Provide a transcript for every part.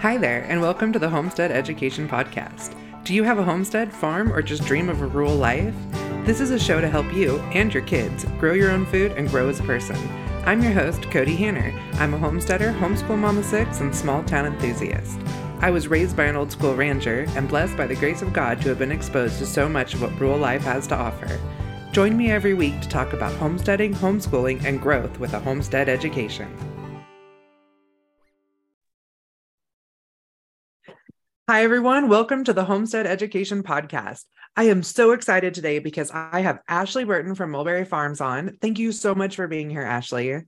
Hi there, and welcome to the Homestead Education Podcast. Do you have a homestead, farm, or just dream of a rural life? This is a show to help you and your kids grow your own food and grow as a person. I'm your host, Cody Hanner. I'm a homesteader, homeschool mama six, and small town enthusiast. I was raised by an old school rancher and blessed by the grace of God to have been exposed to so much of what rural life has to offer. Join me every week to talk about homesteading, homeschooling, and growth with a homestead education. Hi, everyone. Welcome to the Homestead Education Podcast. I am so excited today because I have Ashley Burton from Mulberry Farms on. Thank you so much for being here, Ashley.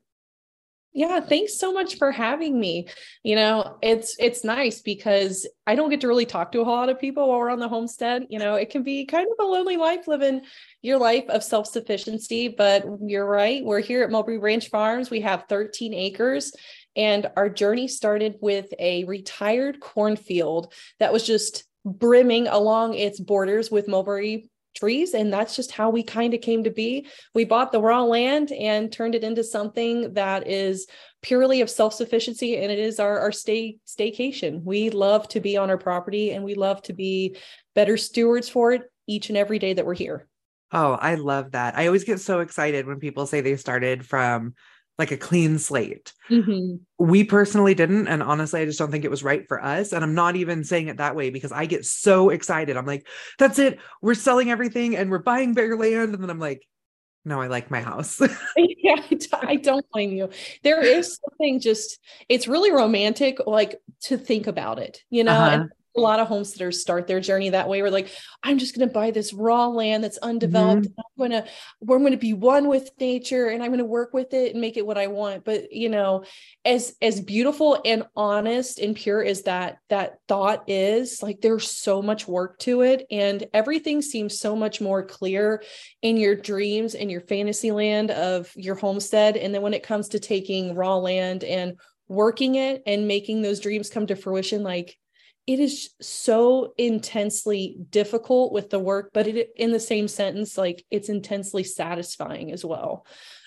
Yeah, thanks so much for having me. You know, it's nice because I don't get to really talk to a whole lot of people while we're on the homestead. You know, it can be kind of a lonely life living your life of self-sufficiency, but you're right. We're here at Mulberry Branch Farms. We have 13 acres. And our journey started with a retired cornfield that was just brimming along its borders with mulberry trees. And that's just how we kind of came to be. We bought the raw land and turned it into something that is purely of self-sufficiency. And it is our staycation. We love to be on our property and we love to be better stewards for it each and every day that we're here. Oh, I love that. I always get so excited when people say they started from like a clean slate. Mm-hmm. We personally didn't. And honestly, I just don't think it was right for us. And I'm not even saying it that way because I get so excited. I'm like, that's it. We're selling everything and we're buying bigger land. And then I'm like, no, I like my house. Yeah, I don't blame you. There is something just, it's really romantic, like to think about it, you know? Uh-huh. And a lot of homesteaders start their journey that way. We're like, I'm just going to buy this raw land that's undeveloped. Mm-hmm. We're going to be one with nature and I'm going to work with it and make it what I want. But you know, as beautiful and honest and pure as that thought is, like, there's so much work to it and everything seems so much more clear in your dreams and your fantasy land of your homestead. And then when it comes to taking raw land and working it and making those dreams come to fruition, like, it is so intensely difficult with the work, but it, in the same sentence, like, it's intensely satisfying as well.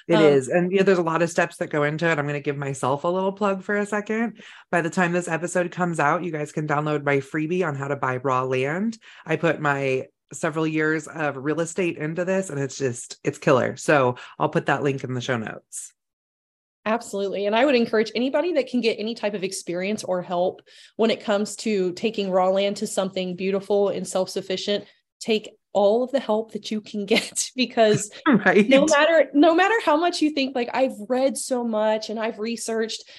It is. And you know, there's a lot of steps that go into it. I'm going to give myself a little plug for a second. By the time this episode comes out, you guys can download my freebie on how to buy raw land. I put my several years of real estate into this and it's killer. So I'll put that link in the show notes. Absolutely. And I would encourage anybody that can get any type of experience or help when it comes to taking raw land to something beautiful and self-sufficient, take all of the help that you can get, because right. no matter how much you think, like, I've read so much and I've researched,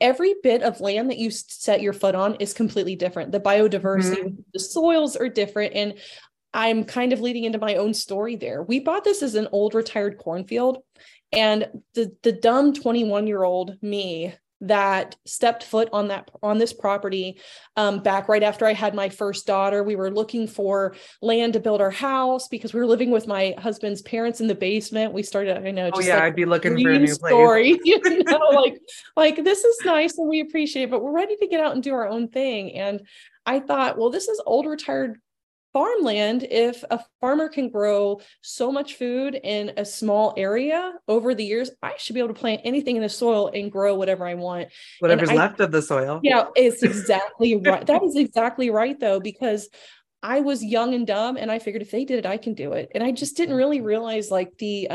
every bit of land that you set your foot on is completely different. The biodiversity, mm-hmm. the soils are different. And I'm kind of leading into my own story there. We bought this as an old retired cornfield. And the dumb 21-year-old me that stepped foot on this property back right after I had my first daughter, we were looking for land to build our house because we were living with my husband's parents in the basement. We started, I know. Just I'd be looking for a new story, place. You know, like this is nice and we appreciate it, but we're ready to get out and do our own thing. And I thought, well, this is old retired farmland. If a farmer can grow so much food in a small area over the years, I should be able to plant anything in the soil and grow whatever I want. Whatever's left of the soil. Yeah, you know, it's exactly right. That is exactly right, though, because I was young and dumb and I figured if they did it, I can do it. And I just didn't really realize, like, the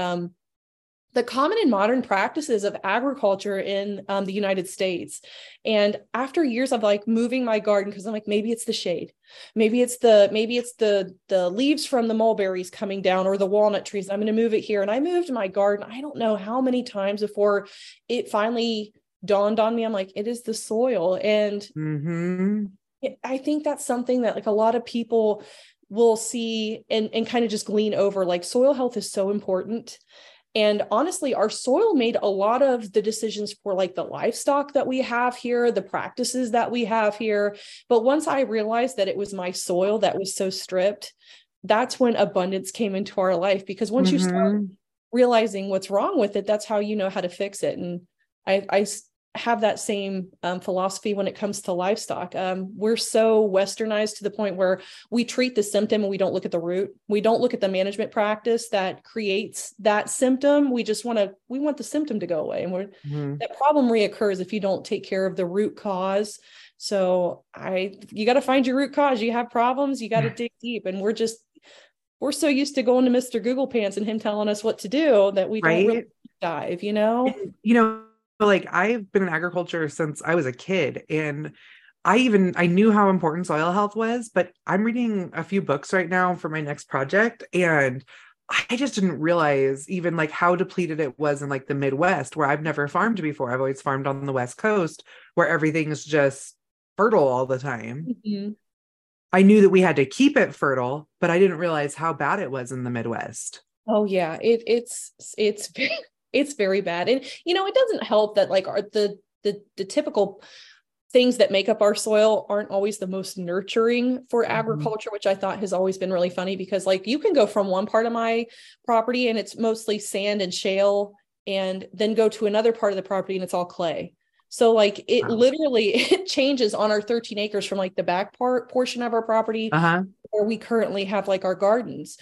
common and modern practices of agriculture in the United States. And after years of like moving my garden, cause I'm like, maybe it's the shade, maybe it's the leaves from the mulberries coming down or the walnut trees. I'm going to move it here. And I moved my garden. I don't know how many times before it finally dawned on me. I'm like, it is the soil. And mm-hmm. I think that's something that like a lot of people will see and kind of just glean over, like, soil health is so important. And honestly, our soil made a lot of the decisions for like the livestock that we have here, the practices that we have here. But once I realized that it was my soil that was so stripped, that's when abundance came into our life. Because once mm-hmm. you start realizing what's wrong with it, that's how you know how to fix it. And I have that same philosophy when it comes to livestock. We're so westernized to the point where we treat the symptom and we don't look at the root. We don't look at the management practice that creates that symptom. We just want the symptom to go away. And that problem reoccurs if you don't take care of the root cause. So you got to find your root cause. You have problems, you got to dig deep. And we're so used to going to Mr. Google Pants and him telling us what to do that we don't really dive, Like I've been in agriculture since I was a kid, and I knew how important soil health was, but I'm reading a few books right now for my next project. And I just didn't realize even like how depleted it was in like the Midwest, where I've never farmed before. I've always farmed on the West Coast where everything's just fertile all the time. Mm-hmm. I knew that we had to keep it fertile, but I didn't realize how bad it was in the Midwest. Oh yeah. It's very bad. And, it doesn't help that like the typical things that make up our soil aren't always the most nurturing for agriculture, which I thought has always been really funny because like you can go from one part of my property and it's mostly sand and shale, and then go to another part of the property and it's all clay. So like it changes on our 13 acres from like the back portion of our property where we currently have like our gardens.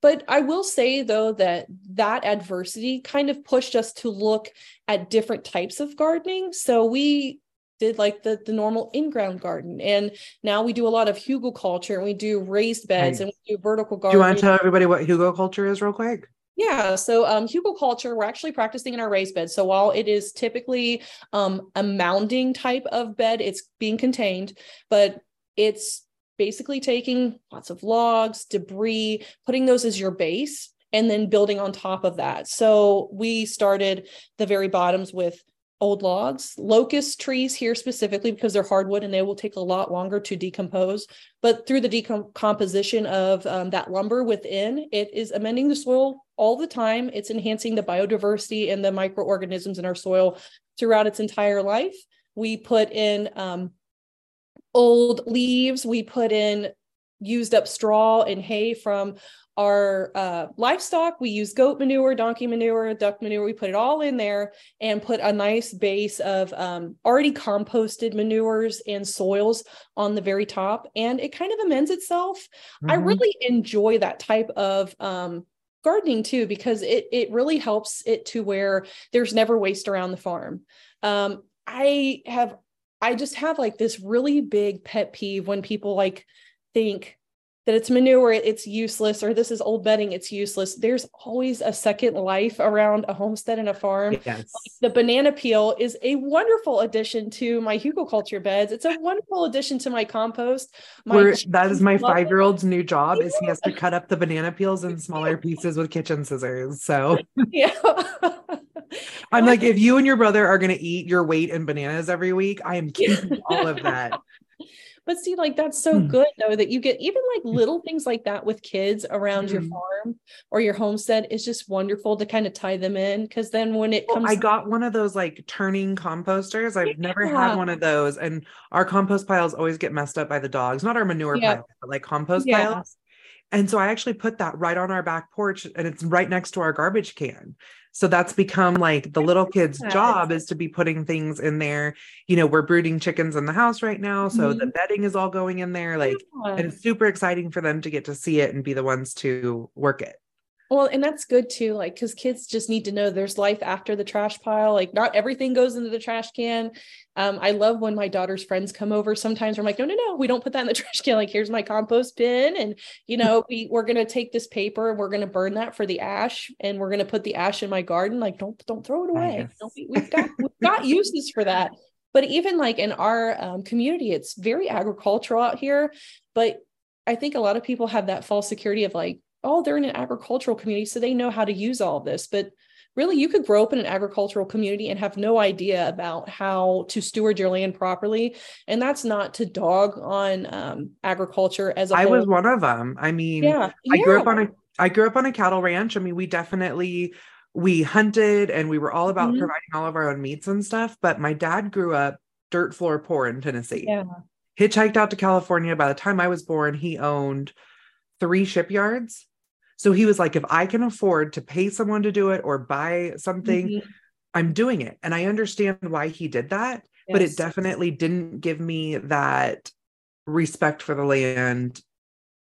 But I will say, though, that adversity kind of pushed us to look at different types of gardening. So we did like the normal in-ground garden. And now we do a lot of hugelculture, and we do raised beds and we do vertical gardening. Do you want to tell everybody what hugelculture is real quick? Yeah. So hugelculture, we're actually practicing in our raised bed. So while it is typically a mounding type of bed, it's being contained, but it's basically taking lots of logs, debris, putting those as your base, and then building on top of that. So we started the very bottoms with old logs, locust trees here specifically because they're hardwood and they will take a lot longer to decompose. But through the decomposition of that lumber within, it is amending the soil all the time. It's enhancing the biodiversity and the microorganisms in our soil throughout its entire life. We put in old leaves, we put in used up straw and hay from our livestock. We use goat manure, donkey manure, duck manure. We put it all in there and put a nice base of already composted manures and soils on the very top. And it kind of amends itself. I really enjoy that type of gardening too, because it really helps it to where there's never waste around the farm. I just have like this really big pet peeve when people like think that it's manure, it's useless, or this is old bedding, it's useless. There's always a second life around a homestead and a farm. Yes. Like the banana peel is a wonderful addition to my hugelculture beds. It's a wonderful addition to my compost. That is my 5-year-old's new job is he has to cut up the banana peels in smaller pieces with kitchen scissors. So yeah. I'm like, if you and your brother are going to eat your weight in bananas every week, I am keeping all of that. But see, like, that's so good though, that you get even like little things like that with kids around your farm or your homestead. It's just wonderful to kind of tie them in. Cause then when it comes, I got one of those like turning composters. I've never had one of those. And our compost piles always get messed up by the dogs, not our manure piles, but like compost piles. And so I actually put that right on our back porch, and it's right next to our garbage can. So that's become like the little kid's job is to be putting things in there. We're brooding chickens in the house right now. So the bedding is all going in there. Like, and it's super exciting for them to get to see it and be the ones to work it. Well, and that's good too. Like, cause kids just need to know there's life after the trash pile. Like not everything goes into the trash can. I love when my daughter's friends come over sometimes. I'm like, no, we don't put that in the trash can. Like, here's my compost bin. And we're going to take this paper and we're going to burn that for the ash. And we're going to put the ash in my garden. Like, don't throw it away. We've got uses for that. But even like in our community, it's very agricultural out here. But I think a lot of people have that false security of like, oh, they're in an agricultural community, so they know how to use all of this. But really, you could grow up in an agricultural community and have no idea about how to steward your land properly. And that's not to dog on agriculture as a whole. I was one of them. I mean, I grew up on a cattle ranch. I mean, we hunted, and we were all about providing all of our own meats and stuff. But my dad grew up dirt floor poor in Tennessee. Yeah. Hitchhiked out to California. By the time I was born, he owned 3 shipyards. So he was like, if I can afford to pay someone to do it or buy something, I'm doing it. And I understand why he did that, yes. But it definitely didn't give me that respect for the land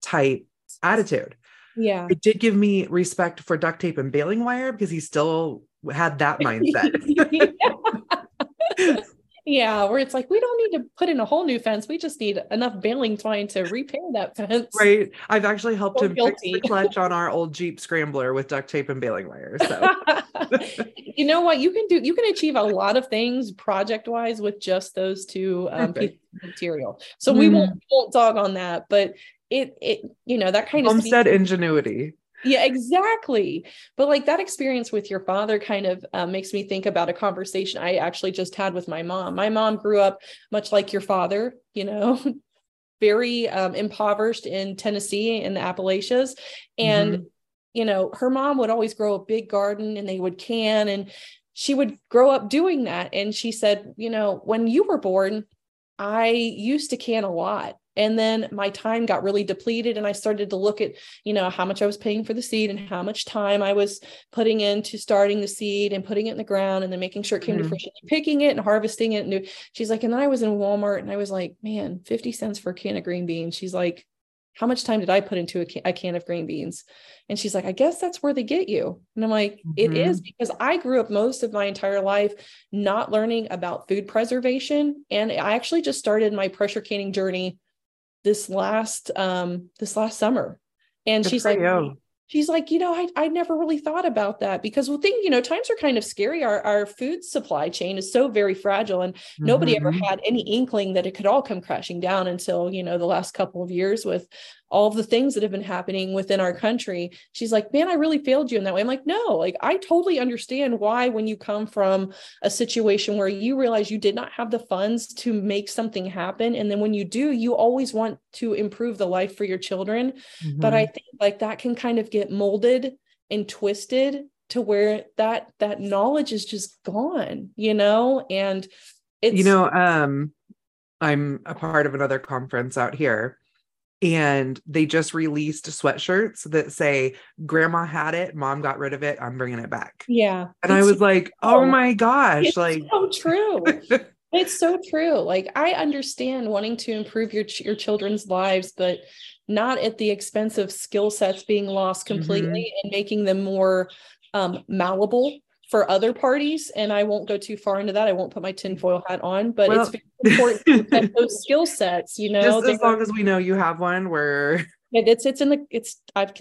type attitude. Yeah. It did give me respect for duct tape and baling wire because he still had that mindset. Yeah. Where it's like, we don't need to put in a whole new fence. We just need enough baling twine to repair that fence. Right. I've actually helped him fix the clutch on our old Jeep Scrambler with duct tape and baling wire. So you know what you can do? You can achieve a lot of things project wise with just those two pieces of material. So we won't dog on that, but it, you know, that kind of homestead ingenuity. Yeah, exactly. But like that experience with your father kind of makes me think about a conversation I actually just had with my mom. My mom grew up much like your father, you know, very impoverished in Tennessee in the Appalachians. And, you know, her mom would always grow a big garden and they would can, and she would grow up doing that. And she said, you know, when you were born, I used to can a lot. And then my time got really depleted and I started to look at, you know, how much I was paying for the seed and how much time I was putting into starting the seed and putting it in the ground and then making sure it came to fruition, picking it and harvesting it. And she's like, and then I was in Walmart and I was like, man, 50 cents for a can of green beans. She's like, how much time did I put into a can of green beans? And she's like, I guess that's where they get you. And I'm like, it is, because I grew up most of my entire life not learning about food preservation. And I actually just started my pressure canning journey this last summer. And she's like, you know, I never really thought about that because you know, times are kind of scary. Our food supply chain is so very fragile and nobody ever had any inkling that it could all come crashing down until, you know, the last couple of years with all of the things that have been happening within our country. She's like, man, I really failed you in that way. I'm like, no, like I totally understand why when you come from a situation where you realize you did not have the funds to make something happen. And then when you do, you always want to improve the life for your children. But I think like that can kind of get molded and twisted to where that knowledge is just gone, you know? And it's, you know, I'm a part of another conference out here. And they just released sweatshirts that say, grandma had it, mom got rid of it, I'm bringing it back. Yeah. And I was like, oh my gosh. It's like so true. It's so true. Like I understand wanting to improve your children's lives, but not at the expense of skill sets being lost completely and making them more malleable for other parties. And I won't go too far into that. I won't put my tinfoil hat on, but it's very important that those skill sets, you know, just as long as we know you have one where I can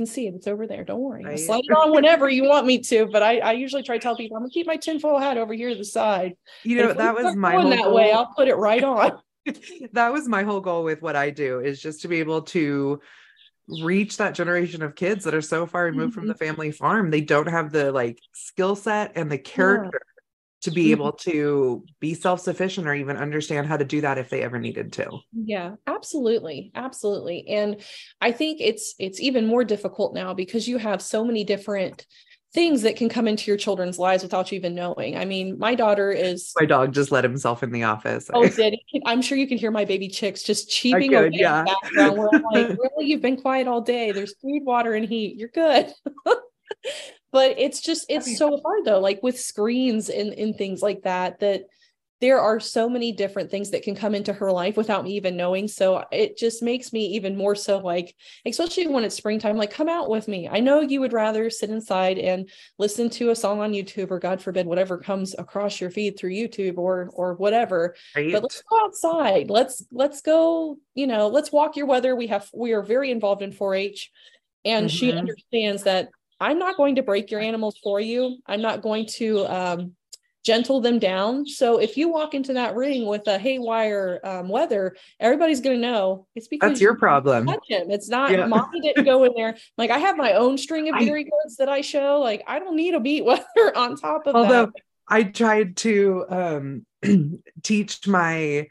see it. It's over there. Don't worry. Right. Slide it on whenever you want me to, but I usually try to tell people I'm gonna keep my tinfoil hat over here to the side. You know, that was my whole goal. Way. I'll put it right on. That was my whole goal with what I do, is just to be able to reach that generation of kids that are so far removed from the family farm. They don't have the like skill set and the character to be able to be self-sufficient or even understand how to do that if they ever needed to. Yeah, absolutely. Absolutely. And I think it's even more difficult now because you have so many different things that can come into your children's lives without you even knowing. I mean, my dog just let himself in the office. Oh, did he? I'm sure you can hear my baby chicks just cheeping away in the background where I'm like, really, you've been quiet all day. There's food, water, and heat. You're good. But it's so hard though, like with screens and things like that there are so many different things that can come into her life without me even knowing. So it just makes me even more so like, especially when it's springtime, like come out with me. I know you would rather sit inside and listen to a song on YouTube or God forbid, whatever comes across your feed through YouTube or whatever, right. But let's go outside. Let's go, you know, let's walk your weather. We are very involved in 4-H and she understands that I'm not going to break your animals for you. I'm not going to, gentle them down. So if you walk into that ring with a haywire weather, everybody's going to know it's because that's your problem. It's not mommy didn't go in there. Like I have my own string of dairy goats that I show. Like I don't need a beat weather on top of that. I tried to teach my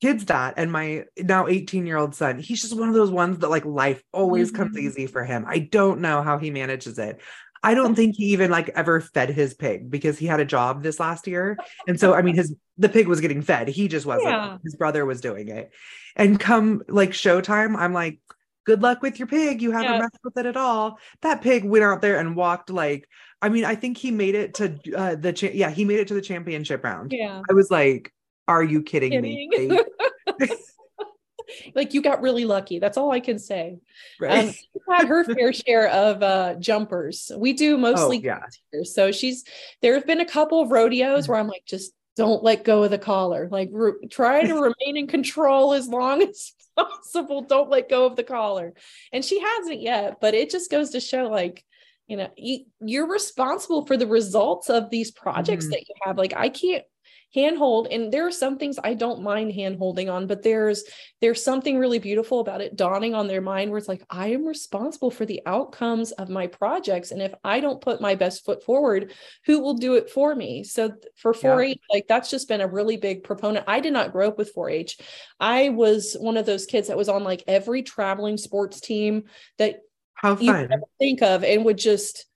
kids that, and my now 18-year-old son, he's just one of those ones that like life always comes easy for him. I don't know how he manages it. I don't think he even like ever fed his pig because he had a job this last year. And so, I mean, the pig was getting fed. He just wasn't, his brother was doing it. And come like showtime, I'm like, good luck with your pig. You haven't messed with it at all. That pig went out there and walked like, I mean, I think he made it to he made it to the championship round. Yeah. I was like, are you kidding me? Like, you got really lucky. That's all I can say. Right. She's had her fair share of jumpers. We do mostly. Oh, yeah. So there have been a couple of rodeos where I'm like, just don't let go of the collar. Like, try to remain in control as long as possible. Don't let go of the collar. And she hasn't yet, but it just goes to show, like, you know, you're responsible for the results of these projects that you have. Like, I can't handhold, and there are some things I don't mind hand holding on, but there's something really beautiful about it dawning on their mind where it's like, I am responsible for the outcomes of my projects, and if I don't put my best foot forward, who will do it for me? So for 4-H, like, that's just been a really big proponent. I did not grow up with 4-H. I was one of those kids that was on like every traveling sports team that you ever think of, and would just,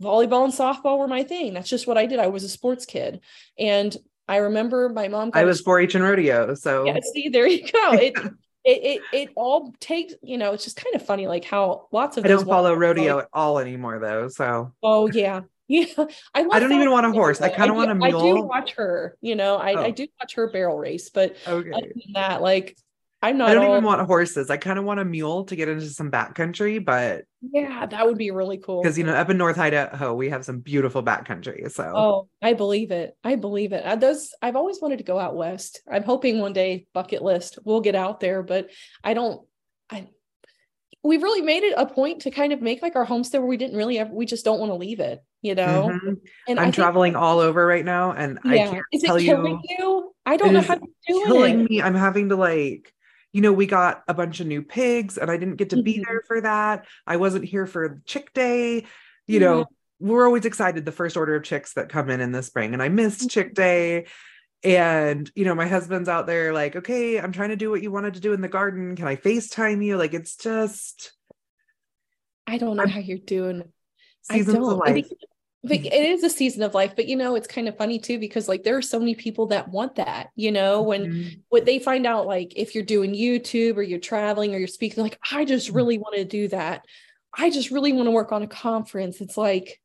volleyball and softball were my thing. That's just what I did. I was a sports kid, and I remember my mom. I was 4-H and rodeo. So yeah, see, there you go. It all takes, you know, it's just kind of funny, like how lots of, I don't follow rodeo at all anymore though. So, oh yeah. Yeah. I don't even want a horse. I kind of want a mule. I do watch her, you know, I do watch her barrel race, but other than that, like, I don't even want horses. I kind of want a mule to get into some backcountry, but yeah, that would be really cool. Because, you know, up in North Idaho, we have some beautiful backcountry. So, oh, I believe it. I've always wanted to go out west. I'm hoping one day, bucket list, we'll get out there, but we really made it a point to kind of make like our homestead where we didn't really ever, we just don't want to leave it, you know? Mm-hmm. And I'm traveling all over right now, and I can't tell you. Is it killing you? I don't know how to do it. Killing me. I'm having to, like, you know, we got a bunch of new pigs and I didn't get to be there for that. I wasn't here for chick day. You know, we're always excited. The first order of chicks that come in the spring, and I missed chick day. And, you know, my husband's out there like, okay, I'm trying to do what you wanted to do in the garden. Can I FaceTime you? Like, it's just, I don't know how you're doing. Seasons of life. But it is a season of life, but, you know, it's kind of funny too, because like, there are so many people that want that, you know, when what they find out, like if you're doing YouTube or you're traveling or you're speaking, like, I just really want to do that. I just really want to work on a conference. It's like,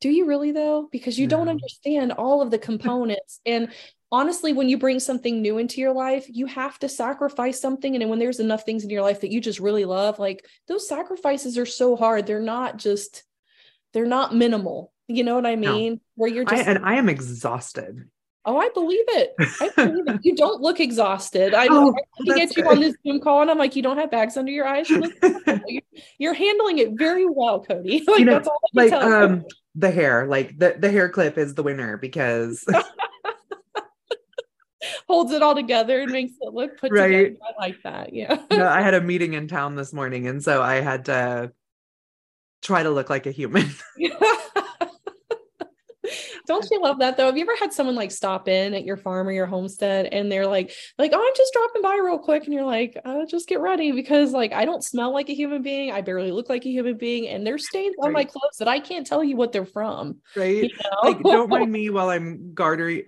do you really though? Because you don't understand all of the components. And honestly, when you bring something new into your life, you have to sacrifice something. And when there's enough things in your life that you just really love, like those sacrifices are so hard. They're not minimal. You know what I mean? No. Where you're just, and I am exhausted. Oh, I believe it. You don't look exhausted. I'm looking at you on this Zoom call, and I'm like, you don't have bags under your eyes. You're handling it very well, Cody. Like, you know, that's all I can tell you. The hair, like the hair clip is the winner because holds it all together and makes it look put together. I like that. Yeah. No, I had a meeting in town this morning, and so I had to try to look like a human. Don't you love that though? Have you ever had someone like stop in at your farm or your homestead and they're like, oh, I'm just dropping by real quick. And you're like, oh, just get ready because like, I don't smell like a human being. I barely look like a human being. And there's stains on my clothes that I can't tell you what they're from. Right. You know? Like, don't mind me while I'm gardening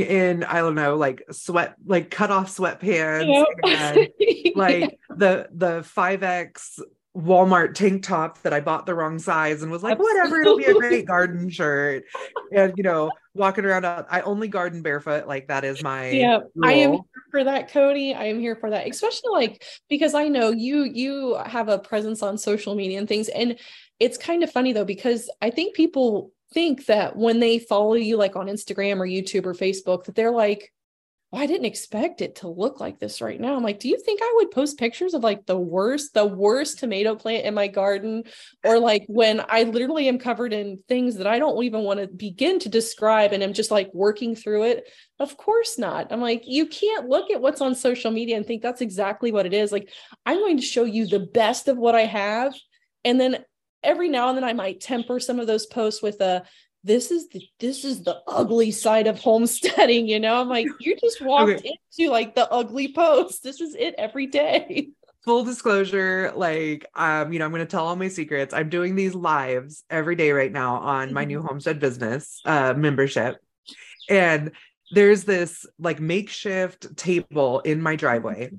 in, I don't know, like sweat, like cut off sweatpants, and like the 5X Walmart tank top that I bought the wrong size and was like, whatever, it'll be a great garden shirt. And, you know, walking around, I only garden barefoot. Like that is my rule. I am here for that, Cody. I am here for that, especially like, because I know you have a presence on social media and things. And it's kind of funny though, because I think people think that when they follow you, like on Instagram or YouTube or Facebook, that they're like, I didn't expect it to look like this right now. I'm like, do you think I would post pictures of like the worst tomato plant in my garden? Or like when I literally am covered in things that I don't even want to begin to describe and I'm just like working through it. Of course not. I'm like, you can't look at what's on social media and think that's exactly what it is. Like, I'm going to show you the best of what I have. And then every now and then I might temper some of those posts with this is the ugly side of homesteading, you know? I'm like, you just walked into like the ugly post. This is it every day. Full disclosure, like, you know, I'm going to tell all my secrets. I'm doing these lives every day right now on my new homestead business membership. And there's this like makeshift table in my driveway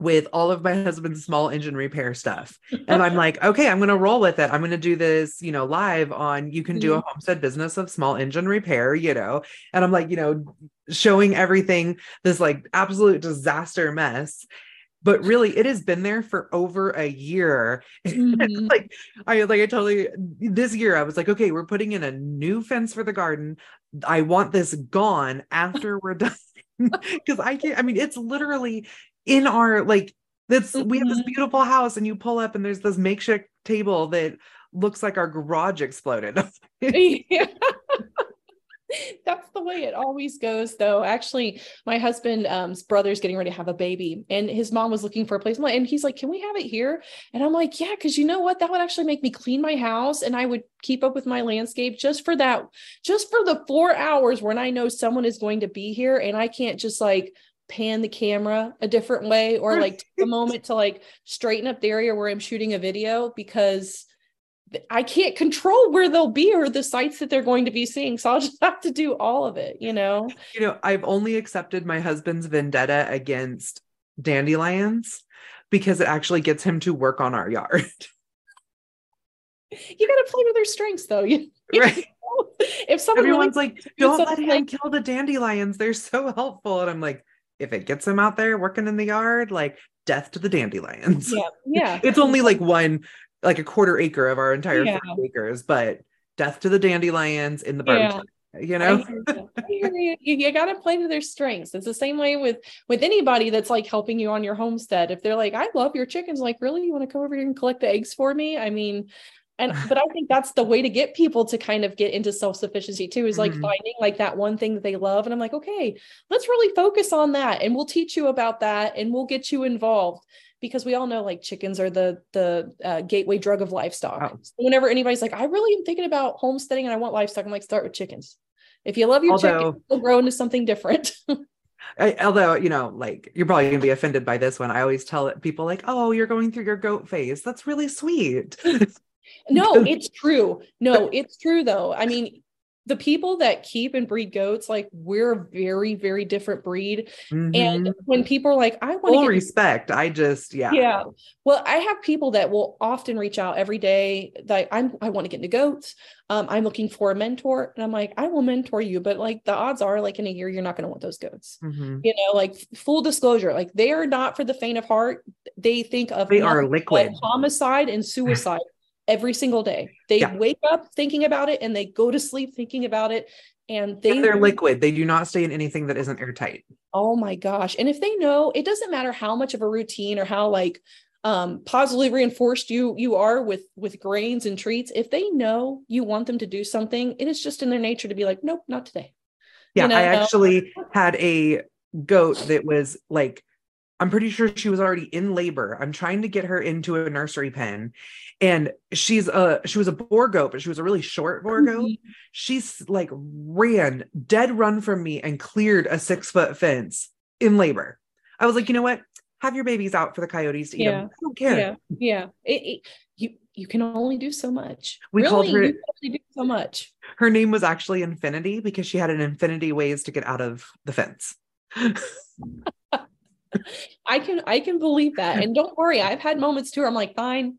with all of my husband's small engine repair stuff. And I'm like, okay, I'm going to roll with it. I'm going to do this, you know, live on, you can do a homestead business of small engine repair, you know? And I'm like, you know, showing everything, this like absolute disaster mess, but really it has been there for over a year. I totally, this year I was like, okay, we're putting in a new fence for the garden. I want this gone after we're done. Cause I can't, I mean, it's literally in our, like, that's, we have this beautiful house and you pull up and there's this makeshift table that looks like our garage exploded. Yeah. That's the way it always goes though. Actually, my husband's brother's getting ready to have a baby and his mom was looking for a place. And he's like, can we have it here? And I'm like, yeah, cause you know what? That would actually make me clean my house. And I would keep up with my landscape just for that, just for the 4 hours when I know someone is going to be here and I can't just like pan the camera a different way or like take a moment to like straighten up the area where I'm shooting a video because I can't control where they'll be or the sites that they're going to be seeing. So I'll just have to do all of it, you know? You know, I've only accepted my husband's vendetta against dandelions because it actually gets him to work on our yard. You got to play with their strengths though. Right. If someone everyone's like, don't let him kill the dandelions. They're so helpful. And I'm like, if it gets him out there working in the yard, like death to the dandelions. Yeah. Yeah. It's only like one, like a quarter acre of our entire 5 acres, but death to the dandelions in the barn, you know? You got to play to their strengths. It's the same way with anybody that's like helping you on your homestead. If they're like, I love your chickens, like, really, you want to come over here and collect the eggs for me? I mean, but I think that's the way to get people to kind of get into self-sufficiency too, is like finding like that one thing that they love. And I'm like, okay, let's really focus on that. And we'll teach you about that and we'll get you involved. Because we all know like chickens are the gateway drug of livestock. Oh. So whenever anybody's like, I really am thinking about homesteading and I want livestock, I'm like, start with chickens. If you love your chickens, they'll grow into something different. Although, you know, like you're probably going to be offended by this one. I always tell people like, oh, you're going through your goat phase. That's really sweet. No, it's true though. I mean, the people that keep and breed goats, like we're a very, very different breed. And when people are like, I want to respect, I just, yeah. Well, I have people that will often reach out every day that I want to get into goats. I'm looking for a mentor and I'm like, I will mentor you, but like the odds are like in a year, you're not going to want those goats, you know, like full disclosure, like they are not for the faint of heart. They think of they are liquid homicide and suicide. Every single day they wake up thinking about it and they go to sleep thinking about it. And they're liquid. They do not stay in anything that isn't airtight. Oh my gosh. And if they know, it doesn't matter how much of a routine or how like positively reinforced you are with grains and treats. If they know you want them to do something, it is just in their nature to be like, nope, not today. Yeah. You know? I actually had a goat that was like, I'm pretty sure she was already in labor. I'm trying to get her into a nursery pen and she was a boar goat, but she was a really short boar goat. She's like dead run from me and cleared a 6-foot fence in labor. I was like, you know what? Have your babies out for the coyotes to eat them. I don't care. Yeah. You can only do so much. We really, called her. You can only do so much. Her name was actually Infinity because she had an infinity ways to get out of the fence. I can believe that. And don't worry, I've had moments too where I'm like, fine,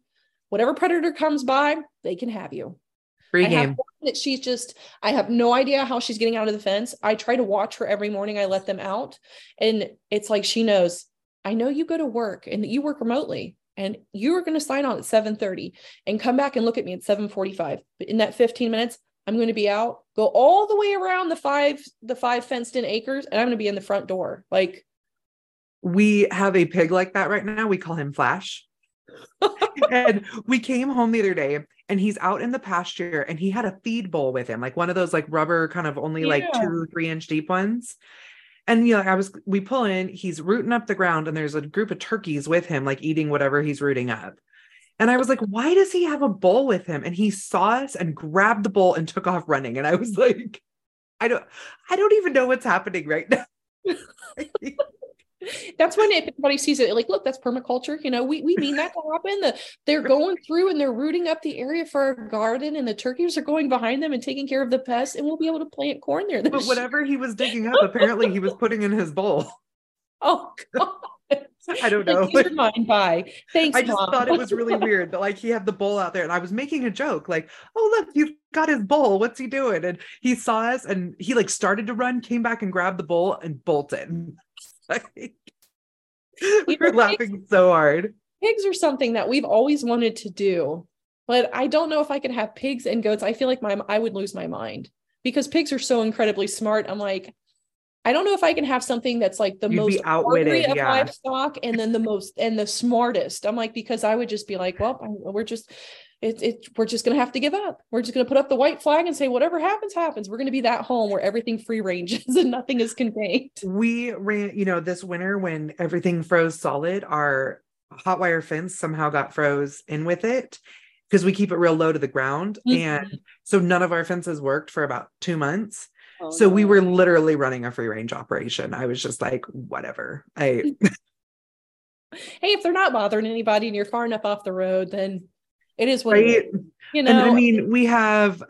whatever predator comes by, they can have you. Free game. I have no idea how she's getting out of the fence. I try to watch her every morning. I let them out. And it's like, she knows, I know you go to work and that you work remotely and you are going to sign on at 7:30 and come back and look at me at 7:45. But in that 15 minutes, I'm going to be out, go all the way around the five fenced in acres. And I'm going to be in the front door. Like, we have a pig like that right now. We call him Flash. And we came home the other day and he's out in the pasture and he had a feed bowl with him, like one of those like rubber kind of only like 2-3 inch deep ones. And you know, we pull in, he's rooting up the ground and there's a group of turkeys with him, like eating whatever he's rooting up. And I was like, why does he have a bowl with him? And he saw us and grabbed the bowl and took off running. And I was like, I don't even know what's happening right now. That's when everybody sees it, like, look, that's permaculture. You know, we mean that to happen. They're going through and they're rooting up the area for our garden and the turkeys are going behind them and taking care of the pests and we'll be able to plant corn there. But whatever he was digging up, apparently he was putting in his bowl. Oh, God. I don't know. Your mind by. Thanks, I just Mom. Thought it was really weird that like he had the bowl out there and I was making a joke like, oh, look, you've got his bowl. What's he doing? And he saw us and he like started to run, came back and grabbed the bowl and bolted. We were laughing so hard. Pigs are something that we've always wanted to do, but I don't know if I could have pigs and goats. I feel like I would lose my mind because pigs are so incredibly smart. I'm like, I don't know if I can have something that's like the most outwitted of livestock and then the most and the smartest. I'm like, because I would just be like, well, we're just going to have to give up. We're just going to put up the white flag and say, whatever happens, happens. We're going to be that home where everything free ranges and nothing is contained. We ran, this winter when everything froze solid, our hot wire fence somehow got froze in with it because we keep it real low to the ground. Mm-hmm. And so none of our fences worked for about 2 months. Oh, so we were literally running a free range operation. I was just like, whatever. Hey, if they're not bothering anybody and you're far enough off the road, then it is what it is. And I mean, we have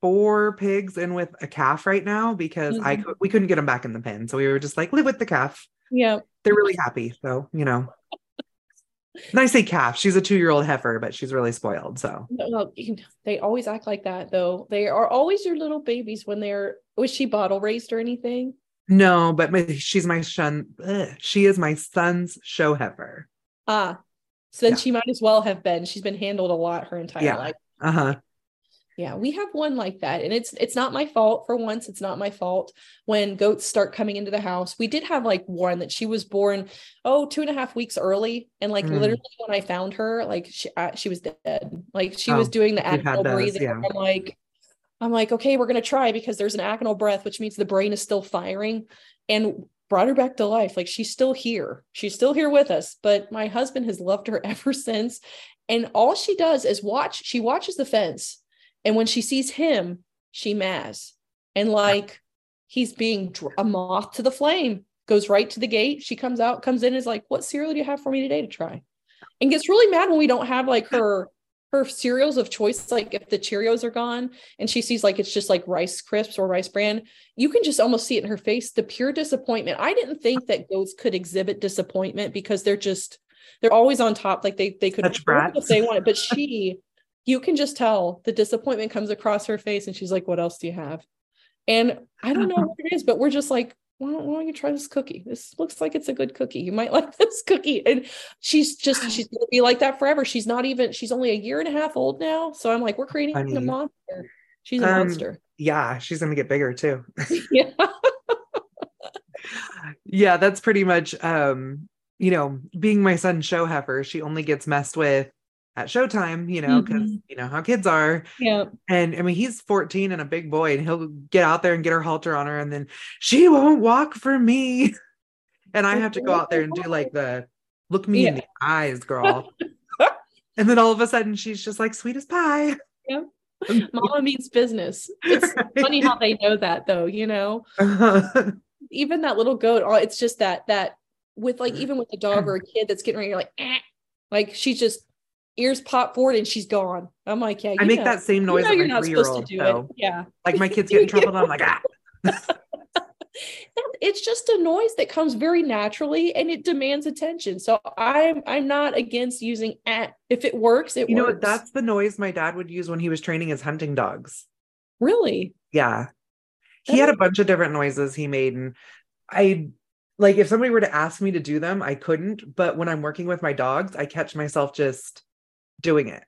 4 pigs in with a calf right now because mm-hmm. we couldn't get them back in the pen. So we were just like, live with the calf. Yeah. They're really happy. So, And I say calf, she's a 2-year-old heifer, but she's really spoiled. So well, they always act like that though. They are always your little babies when was she bottle raised or anything? No, but she is my son's show heifer. Ah, so then She might as well have been, she's been handled a lot her entire life. Uh-huh. Yeah. We have one like that. And it's not my fault for once. It's not my fault when goats start coming into the house. We did have like one that she was born, 2.5 weeks early. And like literally when I found her, like she was dead. Like she was doing the agonal breathing. Yeah. I'm like, okay, we're going to try because there's an agonal breath, which means the brain is still firing, and brought her back to life. Like she's still here. She's still here with us, but my husband has loved her ever since. And all she does is she watches the fence. And when she sees him, she maz. And like, he's being a moth to the flame, goes right to the gate. She comes out, comes in, is like, what cereal do you have for me today to try? And gets really mad when we don't have like her cereals of choice. Like if the Cheerios are gone and she sees like, it's just like Rice Crisps or Rice Bran, you can just almost see it in her face, the pure disappointment. I didn't think that goats could exhibit disappointment because they're always on top. Like they could if they want it, but you can just tell the disappointment comes across her face and she's like, what else do you have? And I don't know what it is, but we're just like, why don't you try this cookie? This looks like it's a good cookie. You might like this cookie. And she's going to be like that forever. She's only 1.5 years old now. So I'm like, we're creating a monster. She's a monster. Yeah. She's going to get bigger too. Yeah. Yeah. That's pretty much, being my son's show heifer, she only gets messed with at showtime, because you know how kids are. Yeah. And I mean, he's 14 and a big boy, and he'll get out there and get her halter on her, and then she won't walk for me. And I have to go out there and do like the look me in the eyes, girl. And then all of a sudden she's just like sweet as pie. Yeah. Mama means business. It's funny how they know that though, Even that little goat, it's just that with like, even with a dog or a kid that's getting ready, you're like, eh. Like she's just ears pop forward and she's gone. I'm like, yeah. I make that same noise. You're not supposed to do it. Yeah. Like my kids get in trouble and I'm like, ah. It's just a noise that comes very naturally and it demands attention. So I'm not against using at. If it works, it works. You know what? That's the noise my dad would use when he was training his hunting dogs. Really? Yeah. He had a bunch of different noises he made, and I if somebody were to ask me to do them, I couldn't. But when I'm working with my dogs, I catch myself just doing it.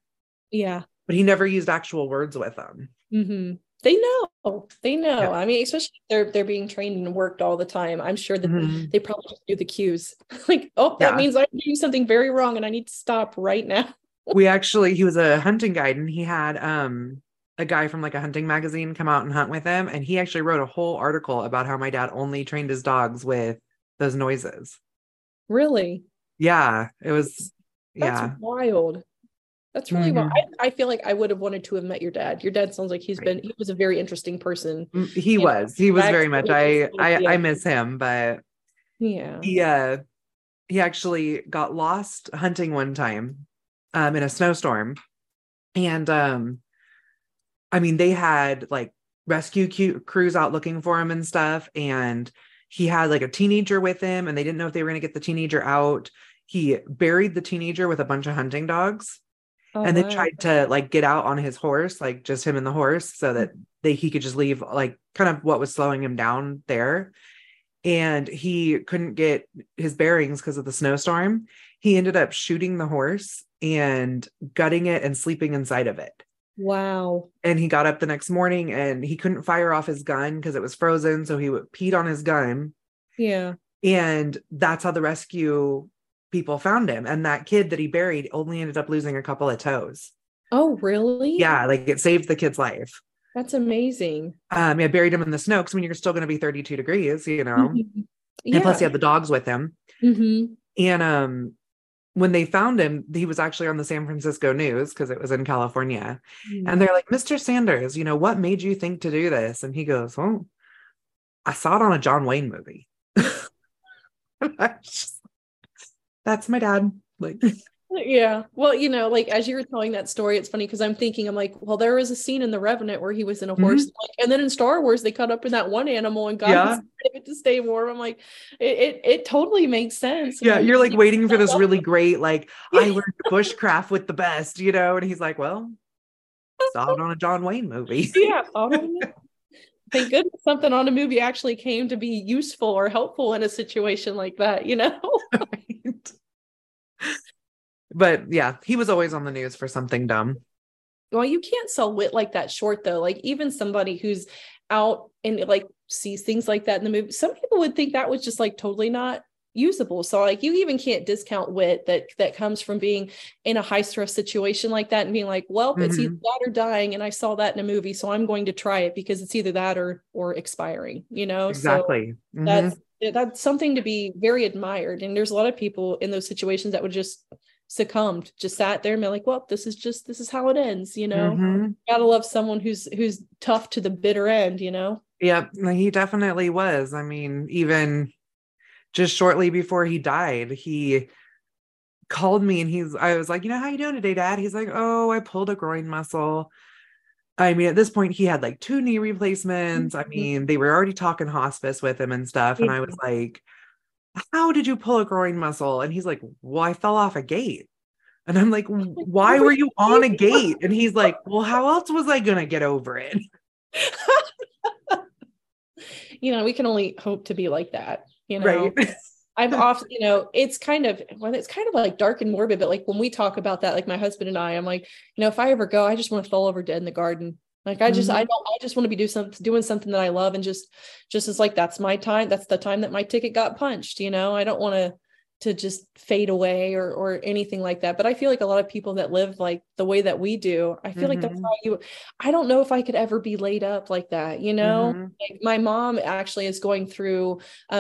Yeah. But he never used actual words with them. Mm-hmm. They know. Yeah. I mean, especially if they're being trained and worked all the time. I'm sure that they probably do the cues like, oh, that means I'm doing something very wrong and I need to stop right now. He was a hunting guide, and he had, a guy from like a hunting magazine come out and hunt with him. And he actually wrote a whole article about how my dad only trained his dogs with those noises. Really? Yeah. It was, that's wild. That's really wild. I feel like I would have wanted to have met your dad. Your dad sounds like he was a very interesting person. He was very much, I miss him, but yeah. He actually got lost hunting one time, in a snowstorm. And, I mean, they had like rescue crews out looking for him and stuff. And He had like a teenager with him and they didn't know if they were going to get the teenager out. He buried the teenager with a bunch of hunting dogs and then tried to like get out on his horse, like just him and the horse, so that he could just leave like kind of what was slowing him down there. And he couldn't get his bearings because of the snowstorm. He ended up shooting the horse and gutting it and sleeping inside of it. Wow. And he got up the next morning and he couldn't fire off his gun because it was frozen. So he peed on his gun. Yeah. And that's how the rescue people found him. And that kid that he buried only ended up losing a couple of toes. Oh, really? Yeah. Like it saved the kid's life. That's amazing. Yeah, buried him in the snow because when you're still going to be 32 degrees, you know. Mm-hmm. Yeah. And plus he had the dogs with him. Mm-hmm. And when they found him, he was actually on the San Francisco news because it was in California. Mm-hmm. And they're like, Mr. Sanders, you know, what made you think to do this? And he goes, well, I saw it on a John Wayne movie. That's my dad. Like, yeah. Well, you know, like as you were telling that story, it's funny because I'm thinking, I'm like, well, there was a scene in The Revenant where he was in a horse. Mm-hmm. Like, and then in Star Wars, they cut up in that one animal and got it to stay warm. I'm like, it totally makes sense. Yeah. You're like waiting for this really great, like, I learned bushcraft with the best, you know? And he's like, well, saw it on a John Wayne movie. Yeah. Thank goodness something on a movie actually came to be useful or helpful in a situation like that, you know? Right. But yeah, he was always on the news for something dumb. Well, you can't sell wit like that short though. Like even somebody who's out and like sees things like that in the movie, some people would think that was just like totally not usable. So like you even can't discount wit that comes from being in a high stress situation like that and being like, well, mm-hmm. it's either that or dying. And I saw that in a movie, so I'm going to try it because it's either that or expiring, you know? Exactly. So mm-hmm. That's something to be very admired. And there's a lot of people in those situations that would just succumbed, just sat there and be like, well, this is how it ends, you know. Mm-hmm. Gotta love someone who's tough to the bitter end, you know. Yep, he definitely was. I mean, even just shortly before he died, he called me and I was like, you know, how you doing today, Dad? He's like, oh, I pulled a groin muscle. I mean, at this point he had like 2 knee replacements. Mm-hmm. I mean, they were already talking hospice with him and stuff. Yeah. And I was like, how did you pull a groin muscle? And he's like, well, I fell off a gate. And I'm like, why were you on a gate? And he's like, well, how else was I going to get over it? You know, we can only hope to be like that, you know, right? I've often, you know, it's kind of like dark and morbid, but like when we talk about that, like my husband and I'm like, you know, if I ever go, I just want to fall over dead in the garden. Like, I just want to be doing something that I love. And just as like, that's my time. That's the time that my ticket got punched. You know, I don't want to just fade away or anything like that. But I feel like a lot of people that live like the way that we do, I feel mm-hmm. like that's how I don't know if I could ever be laid up like that. You know, mm-hmm. like my mom actually is going through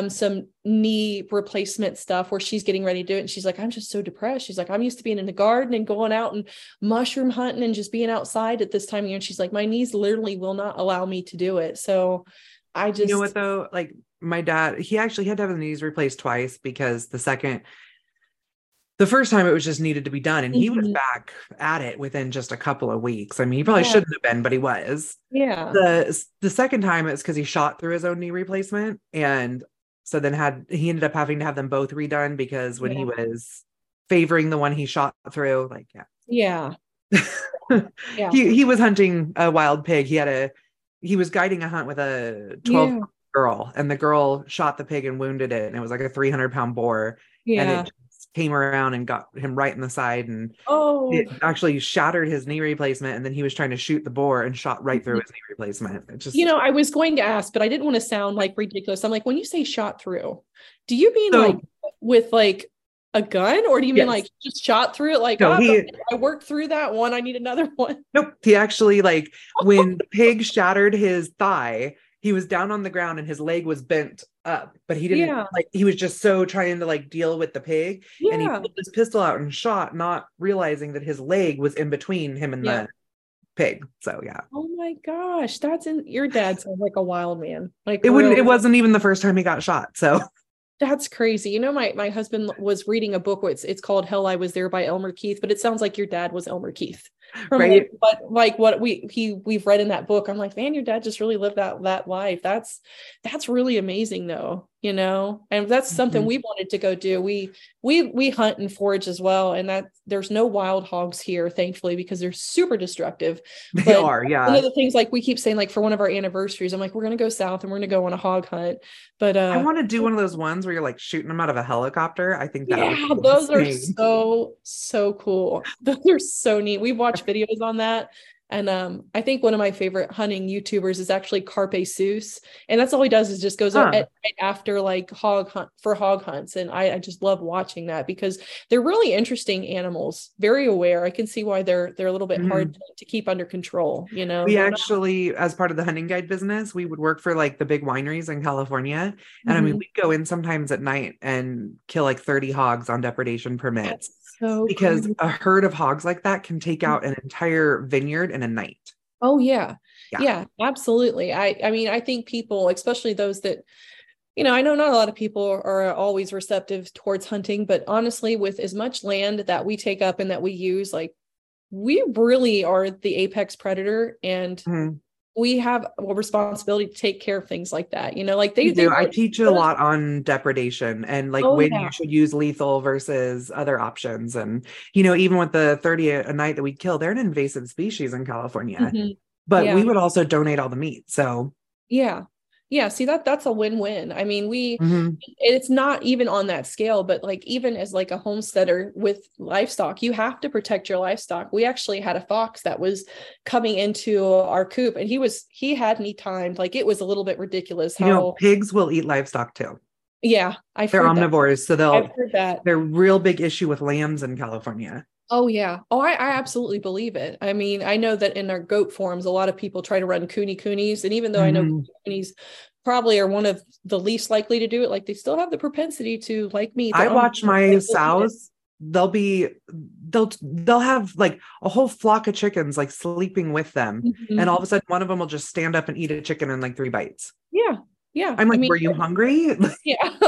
some knee replacement stuff where she's getting ready to do it. And she's like, I'm just so depressed. She's like, I'm used to being in the garden and going out and mushroom hunting and just being outside at this time of year. And she's like, my knees literally will not allow me to do it. So I just, you know what though, like, my dad, he actually had to have the knees replaced twice because the first time it was just needed to be done. And mm-hmm. he was back at it within just a couple of weeks. I mean, he probably shouldn't have been, but he was. Yeah. The second time it's because he shot through his own knee replacement. And so then he ended up having to have them both redone because when he was favoring the one he shot through, like, yeah. Yeah. Yeah. He was hunting a wild pig. He was guiding a hunt with a 12 girl, and the girl shot the pig and wounded it, and it was like a 300-pound boar. Yeah. And it just came around and got him right in the side, and it actually shattered his knee replacement. And then he was trying to shoot the boar and shot right through his knee replacement. It just, you know, I was going to ask, but I didn't want to sound like ridiculous. I'm like, when you say shot through, do you mean like with like a gun, or do you mean like just shot through it? Like, no, I worked through that one, I need another one. Nope. He actually, like, when the pig shattered his thigh, he was down on the ground and his leg was bent up, but he didn't like, he was just so trying to like deal with the pig and he pulled his pistol out and shot, not realizing that his leg was in between him and the pig. So oh my gosh, that's your dad sounds like a wild man. Like it wasn't even the first time he got shot. So that's crazy. You know, my husband was reading a book. It's called Hell I Was There by Elmer Keith, but it sounds like your dad was Elmer Keith. Right. But like what we've read in that book, I'm like, man, your dad just really lived that life. That's really amazing though, you know, and that's something we wanted to go do. We hunt and forage as well. And that there's no wild hogs here, thankfully, because they're super destructive. They are. Yeah. One of the things like we keep saying, like for one of our anniversaries, I'm like, we're going to go south and we're going to go on a hog hunt. But I want to do one of those ones where you're like shooting them out of a helicopter. I think that would be those insane. Are so cool. Those are so neat. We watch videos on that. And I think one of my favorite hunting YouTubers is actually Carpe Seuss. And that's all he does is just goes out right after like hog hunts. And I just love watching that because they're really interesting animals, very aware. I can see why they're a little bit hard to keep under control. You know, we actually, as part of the hunting guide business, we would work for like the big wineries in California. And I mean, we'd go in sometimes at night and kill like 30 hogs on depredation permits. So because a herd of hogs like that can take out an entire vineyard in a night. Oh yeah. Yeah, absolutely. I mean, I think people, especially those that, you know, I know not a lot of people are always receptive towards hunting, but honestly, with as much land that we take up and that we use, like we really are the apex predator and we have a responsibility to take care of things like that. You know, like they do. I teach a lot on depredation and like when you should use lethal versus other options. And, you know, even with the 30 a night that we kill, they're an invasive species in California, but we would also donate all the meat. So yeah. See that's a win-win. I mean, it's not even on that scale, but like, even as like a homesteader with livestock, you have to protect your livestock. We actually had a fox that was coming into our coop and he had me timed. Like it was a little bit ridiculous. You know, pigs will eat livestock too. Yeah. They're omnivores. So they're real big issue with lambs in California. Oh yeah. Oh, I absolutely believe it. I mean, I know that in our goat forums, a lot of people try to run coonies. And even though I know coonies probably are one of the least likely to do it, like they still have the propensity to like me. I watch my sows. They'll have like a whole flock of chickens, like sleeping with them. And all of a sudden one of them will just stand up and eat a chicken in like 3 bites. Yeah. Yeah. I'm like, were you hungry? Yeah.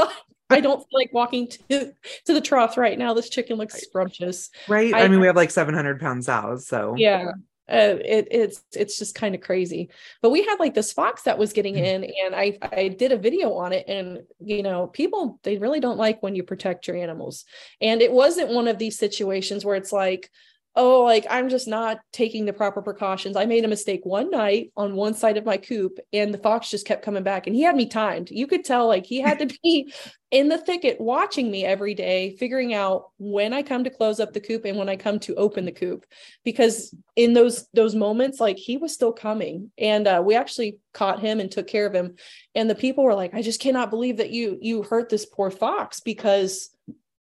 I don't feel like walking to the trough right now. This chicken looks scrumptious. Right. I mean, we have like 700 pound sows. So yeah, it's just kind of crazy, but we had like this fox that was getting in and I did a video on it and, you know, people, they really don't like when you protect your animals. And it wasn't one of these situations where it's like, oh, like I'm just not taking the proper precautions. I made a mistake one night on one side of my coop and the fox just kept coming back and he had me timed. You could tell like he had to be in the thicket watching me every day, figuring out when I come to close up the coop and when I come to open the coop, because in those moments, like he was still coming and we actually caught him and took care of him. And the people were like, I just cannot believe that you hurt this poor fox because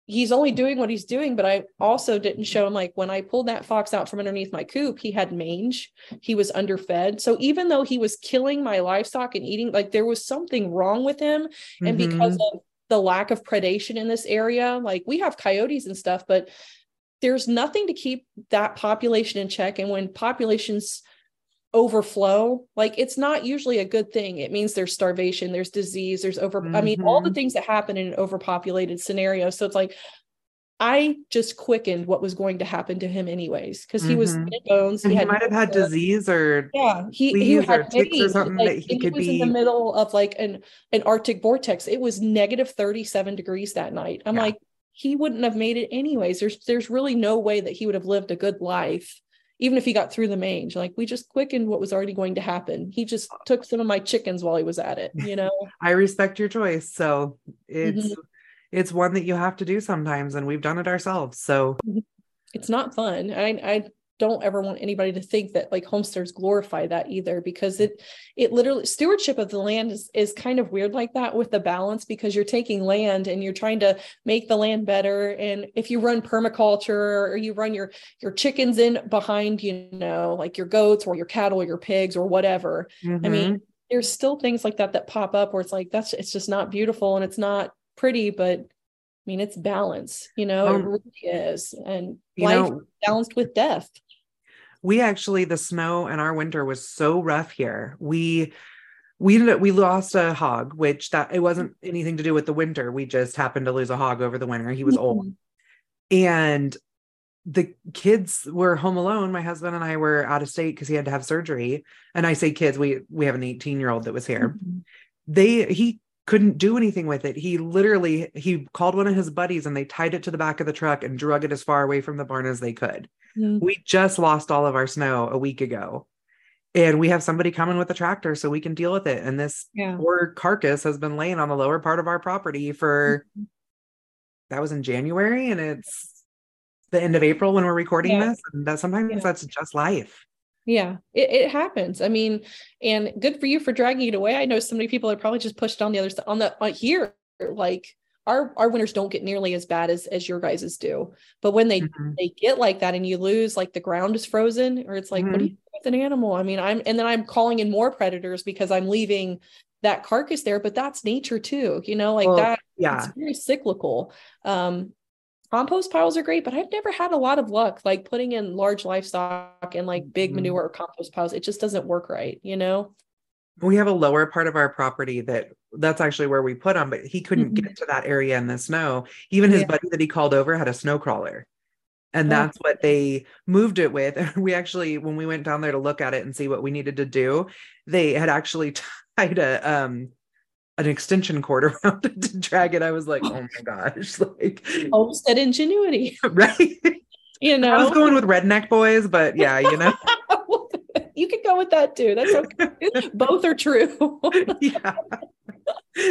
he's only doing what he's doing, but I also didn't show him like when I pulled that fox out from underneath my coop, he had mange, he was underfed. So even though he was killing my livestock and eating, like there was something wrong with him. And because of the lack of predation in this area, like we have coyotes and stuff, but there's nothing to keep that population in check. And when populations overflow, like it's not usually a good thing. It means there's starvation, there's disease, there's I mean, all the things that happen in an overpopulated scenario. So it's like, I just quickened what was going to happen to him anyways, because he was in bones. And he might have had disease or he had ticks or something like, that he could be in the middle of like an Arctic vortex. It was negative 37 degrees that night. I'm like, he wouldn't have made it anyways. There's really no way that he would have lived a good life. Even if he got through the mange, like we just quickened what was already going to happen. He just took some of my chickens while he was at it, you know? I respect your choice. So it's one that you have to do sometimes and we've done it ourselves. So it's not fun. I don't ever want anybody to think that like homesteaders glorify that either, because it literally stewardship of the land is kind of weird like that with the balance, because you're taking land and you're trying to make the land better. And if you run permaculture or you run your chickens in behind, you know, like your goats or your cattle or your pigs or whatever. I mean, there's still things like that pop up where it's like, it's just not beautiful and it's not pretty, but I mean, it's balance, you know, it really is. And life is balanced with death. We actually, the snow and our winter was so rough here. We lost a hog, which it wasn't anything to do with the winter. We just happened to lose a hog over the winter. He was old. And the kids were home alone. My husband and I were out of state because he had to have surgery. And I say kids, we have an 18-year-old that was here. Mm-hmm. He couldn't do anything with it. He called one of his buddies and they tied it to the back of the truck and drug it as far away from the barn as they could. Mm-hmm. We just lost all of our snow a week ago. And we have somebody coming with a tractor so we can deal with it. And this poor carcass has been laying on the lower part of our property for, that was in January, and it's the end of April when we're recording this. And that sometimes that's just life. Yeah, it happens. I mean, and good for you for dragging it away. I know so many people are probably just pushed on the other side on here. Like our winters don't get nearly as bad as your guys's do. But when they get like that and you lose, like the ground is frozen, or it's like, what do you do with an animal? I mean, I'm calling in more predators because I'm leaving that carcass there, but that's nature too. You know, like it's very cyclical. Compost piles are great, but I've never had a lot of luck, like putting in large livestock and like big manure or compost piles. It just doesn't work right. You know, we have a lower part of our property that's actually where we put him, but he couldn't get to that area in the snow. Even his buddy that he called over had a snow crawler, and that's what they moved it with. And we actually, when we went down there to look at it and see what we needed to do, they had actually tied an extension cord around it to drag it. I was like, oh my gosh, like homestead ingenuity, right? You know, I was going with redneck boys, but yeah, you know, you can go with that too. That's okay. Both are true.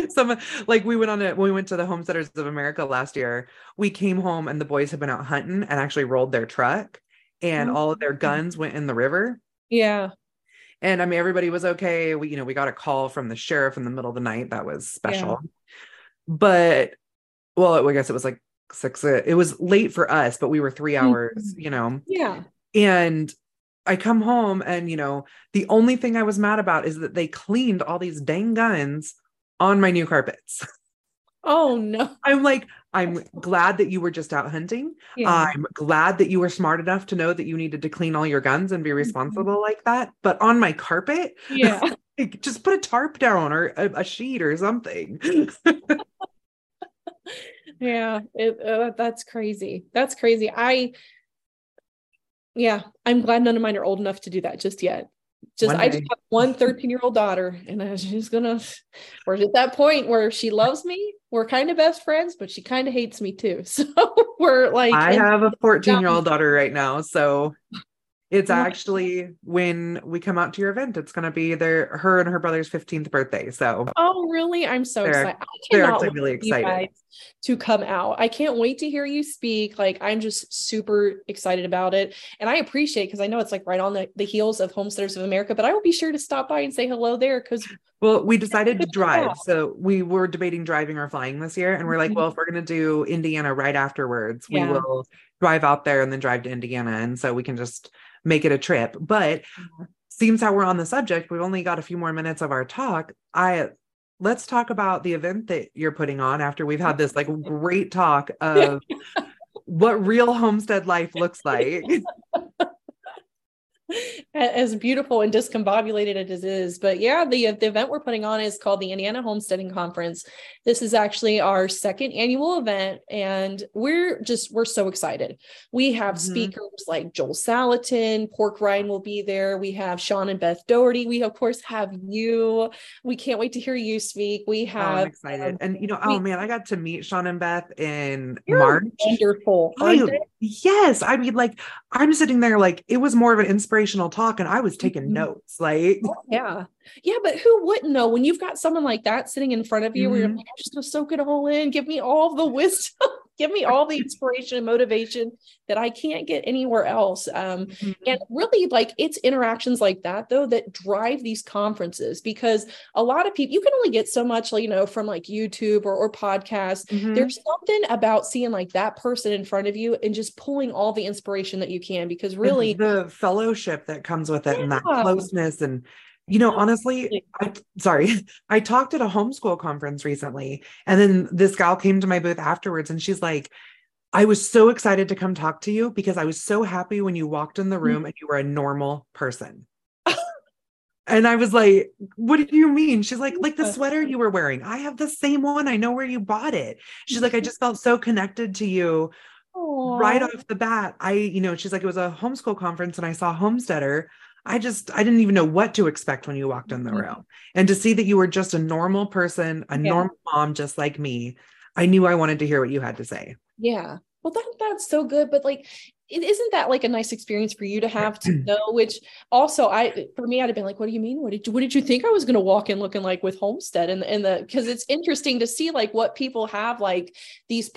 Some like when we went to the Homesteaders of America last year, we came home and the boys had been out hunting and actually rolled their truck, and all of their guns went in the river. Yeah. And I mean, everybody was okay. We got a call from the sheriff in the middle of the night. That was special, but I guess it was like six. It was late for us, but we were 3 hours, you know? Yeah. And I come home and, you know, the only thing I was mad about is that they cleaned all these dang guns on my new carpets. Oh no. I'm like, I'm glad that you were just out hunting. Yeah. I'm glad that you were smart enough to know that you needed to clean all your guns and be responsible like that. But on my carpet, like, just put a tarp down or a sheet or something. That's crazy. That's crazy. I'm glad none of mine are old enough to do that just yet. I just have one 13-year-old daughter, and we're at that point where she loves me. We're kind of best friends, but she kind of hates me too. So we're like, I have a 14-year-old daughter right now. So it's actually when we come out to your event, it's going to be her and her brother's 15th birthday. So, oh really? I'm so excited. They're actually really excited to come out. I can't wait to hear you speak. Like, I'm just super excited about it. And I appreciate, because I know it's like right on the heels of Homesteaders of America, but I will be sure to stop by and say hello there. Well, we decided to drive. So we were debating driving or flying this year. And we're like, well, if we're going to do Indiana right afterwards, we will drive out there and then drive to Indiana. And so we can just make it a trip. But seems how we're on the subject, we've only got a few more minutes of our talk. Let's talk about the event that you're putting on after we've had this like great talk of what real homestead life looks like. As beautiful and discombobulated as it is. But the event we're putting on is called the Indiana Homesteading Conference. This is actually our second annual event, and we're so excited. We have speakers like Joel Salatin, Pork Ryan will be there. We have Sean and Beth Doherty. We of course have you. We can't wait to hear you speak. We have I'm excited. And you know, I got to meet Sean and Beth in March. Wonderful. Yes. I mean, like, I'm sitting there like it was more of an inspirational talk and I was taking notes. Like, yeah. But who wouldn't know when you've got someone like that sitting in front of you where you're like, I'm just going to soak it all in. Give me all the wisdom. Give me all the inspiration and motivation that I can't get anywhere else. And really, like, it's interactions like that though, that drive these conferences, because a lot of people, you can only get so much, you know, from like YouTube or podcasts. There's something about seeing like that person in front of you and just pulling all the inspiration that you can, because really the fellowship that comes with it and that closeness. And, you know, honestly, I talked at a homeschool conference recently, and then this gal came to my booth afterwards and she's like, I was so excited to come talk to you because I was so happy when you walked in the room and you were a normal person. And I was like, what do you mean? She's like the sweater you were wearing. I have the same one. I know where you bought it. She's like, I just felt so connected to you Aww. Right off the bat, she's like, it was a homeschool conference and I saw Homesteader. I didn't even know what to expect when you walked in the room, and to see that you were just a normal person, normal mom, just like me. I knew I wanted to hear what you had to say. Yeah. Well, that's so good. But like, it isn't that like a nice experience for you to have to know, which also for me, I'd have been like, what do you mean? What did you think I was going to walk in looking like with Homestead cause it's interesting to see like what people have, like these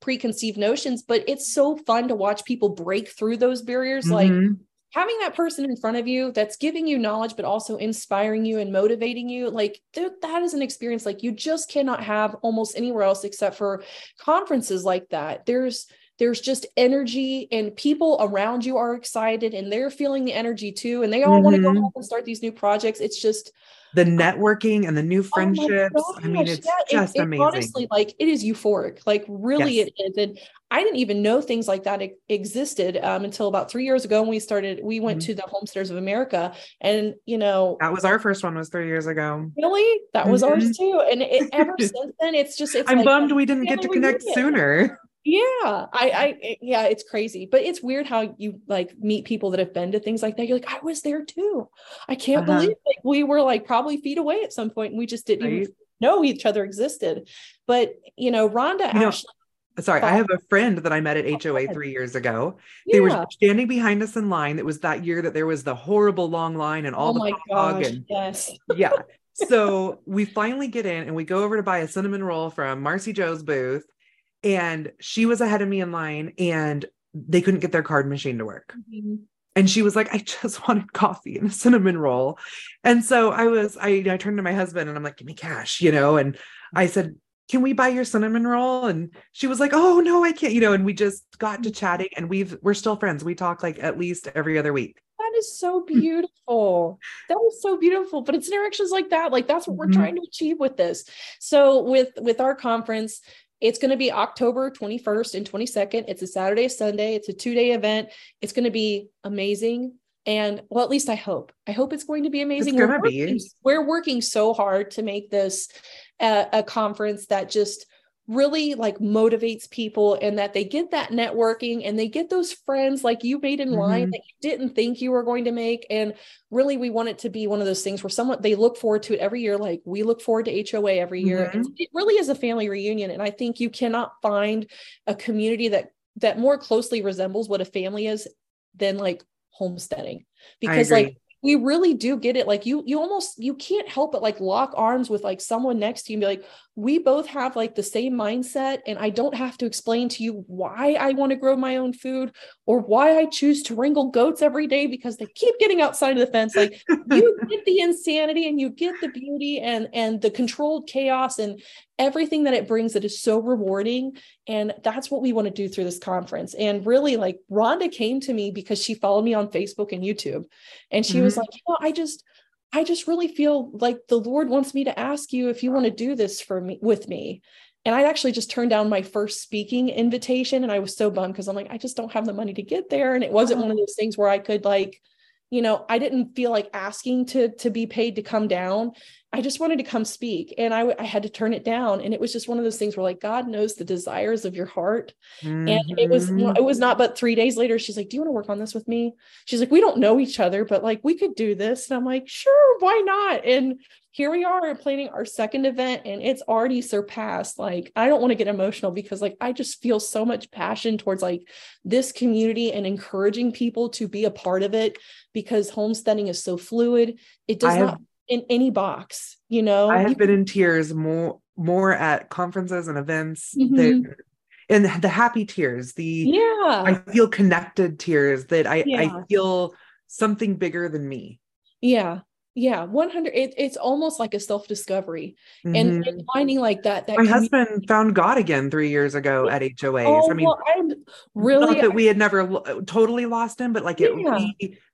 preconceived notions, but it's so fun to watch people break through those barriers. Mm-hmm. Like having that person in front of you that's giving you knowledge, but also inspiring you and motivating you. Like that is an experience like you just cannot have almost anywhere else except for conferences like that. There's just energy, and people around you are excited and they're feeling the energy too. And they all want to go home and start these new projects. It's just the networking and the new friendships. Oh my gosh, it's just amazing. Honestly, like it is euphoric, like really it is. And I didn't even know things like that existed until about 3 years ago when we went to the Homesteaders of America, and that was our first one, was 3 years ago. Really? That was ours too. And ever since then, I'm bummed we didn't get to connect sooner. Yeah. It's crazy, but it's weird how you like meet people that have been to things like that. You're like, I was there too. I can't believe like we were like probably feet away at some point and we just didn't even know each other existed. But Rhonda, Ashley. Sorry. I have a friend that I met at HOA 3 years ago. Yeah. They were standing behind us in line. That was that year that there was the horrible long line and all the fog. Yes. Yeah. So we finally get in and we go over to buy a cinnamon roll from Marcy Joe's booth. And she was ahead of me in line and they couldn't get their card machine to work. Mm-hmm. And she was like, I just wanted coffee and a cinnamon roll. And so I turned to my husband and I'm like, give me cash, and I said, can we buy your cinnamon roll? And she was like, oh no, I can't, and we just got to chatting and we're still friends. We talk like at least every other week. That is so beautiful. That was so beautiful. But it's interactions like that. Like that's what we're trying to achieve with this. So with our conference, it's going to be October 21st and 22nd. It's a Saturday, Sunday. It's a 2-day event. It's going to be amazing. And well, at least I hope it's going to be amazing. It's going to be. We're working so hard to make this a conference that just really like motivates people, and that they get that networking and they get those friends like you made in line that you didn't think you were going to make. And really, we want it to be one of those things where they look forward to it every year. Like we look forward to HOA every year. Mm-hmm. It really is a family reunion. And I think you cannot find a community that more closely resembles what a family is than like homesteading, because like we really do get it. Like you can't help but like lock arms with like someone next to you and be like, we both have like the same mindset, and I don't have to explain to you why I want to grow my own food or why I choose to wrangle goats every day because they keep getting outside of the fence. Like you get the insanity and you get the beauty and the controlled chaos and everything that it brings that is so rewarding. And that's what we want to do through this conference. And really, like Rhonda came to me because she followed me on Facebook and YouTube. And she was like, I just really feel like the Lord wants me to ask you if you want to do this with me. And I actually just turned down my first speaking invitation. And I was so bummed because I'm like, I just don't have the money to get there. And it wasn't one of those things where I could like, I didn't feel like asking to be paid to come down. I just wanted to come speak, and I had to turn it down. And it was just one of those things where like, God knows the desires of your heart. Mm-hmm. And it was not, but 3 days later, she's like, do you want to work on this with me? She's like, we don't know each other, but like, we could do this. And I'm like, sure, why not? And here we are planning our second event, and it's already surpassed. Like, I don't want to get emotional because like, I just feel so much passion towards like this community and encouraging people to be a part of it, because homesteading is so fluid. It does not in any box, I have been in tears more at conferences and events than and the happy tears, I feel connected tears that I feel something bigger than me. Yeah. Yeah. 100. It's almost like a self-discovery and finding like that. My husband found God again 3 years ago at HOAs. Oh, I mean, well, not that we had never totally lost him, but like it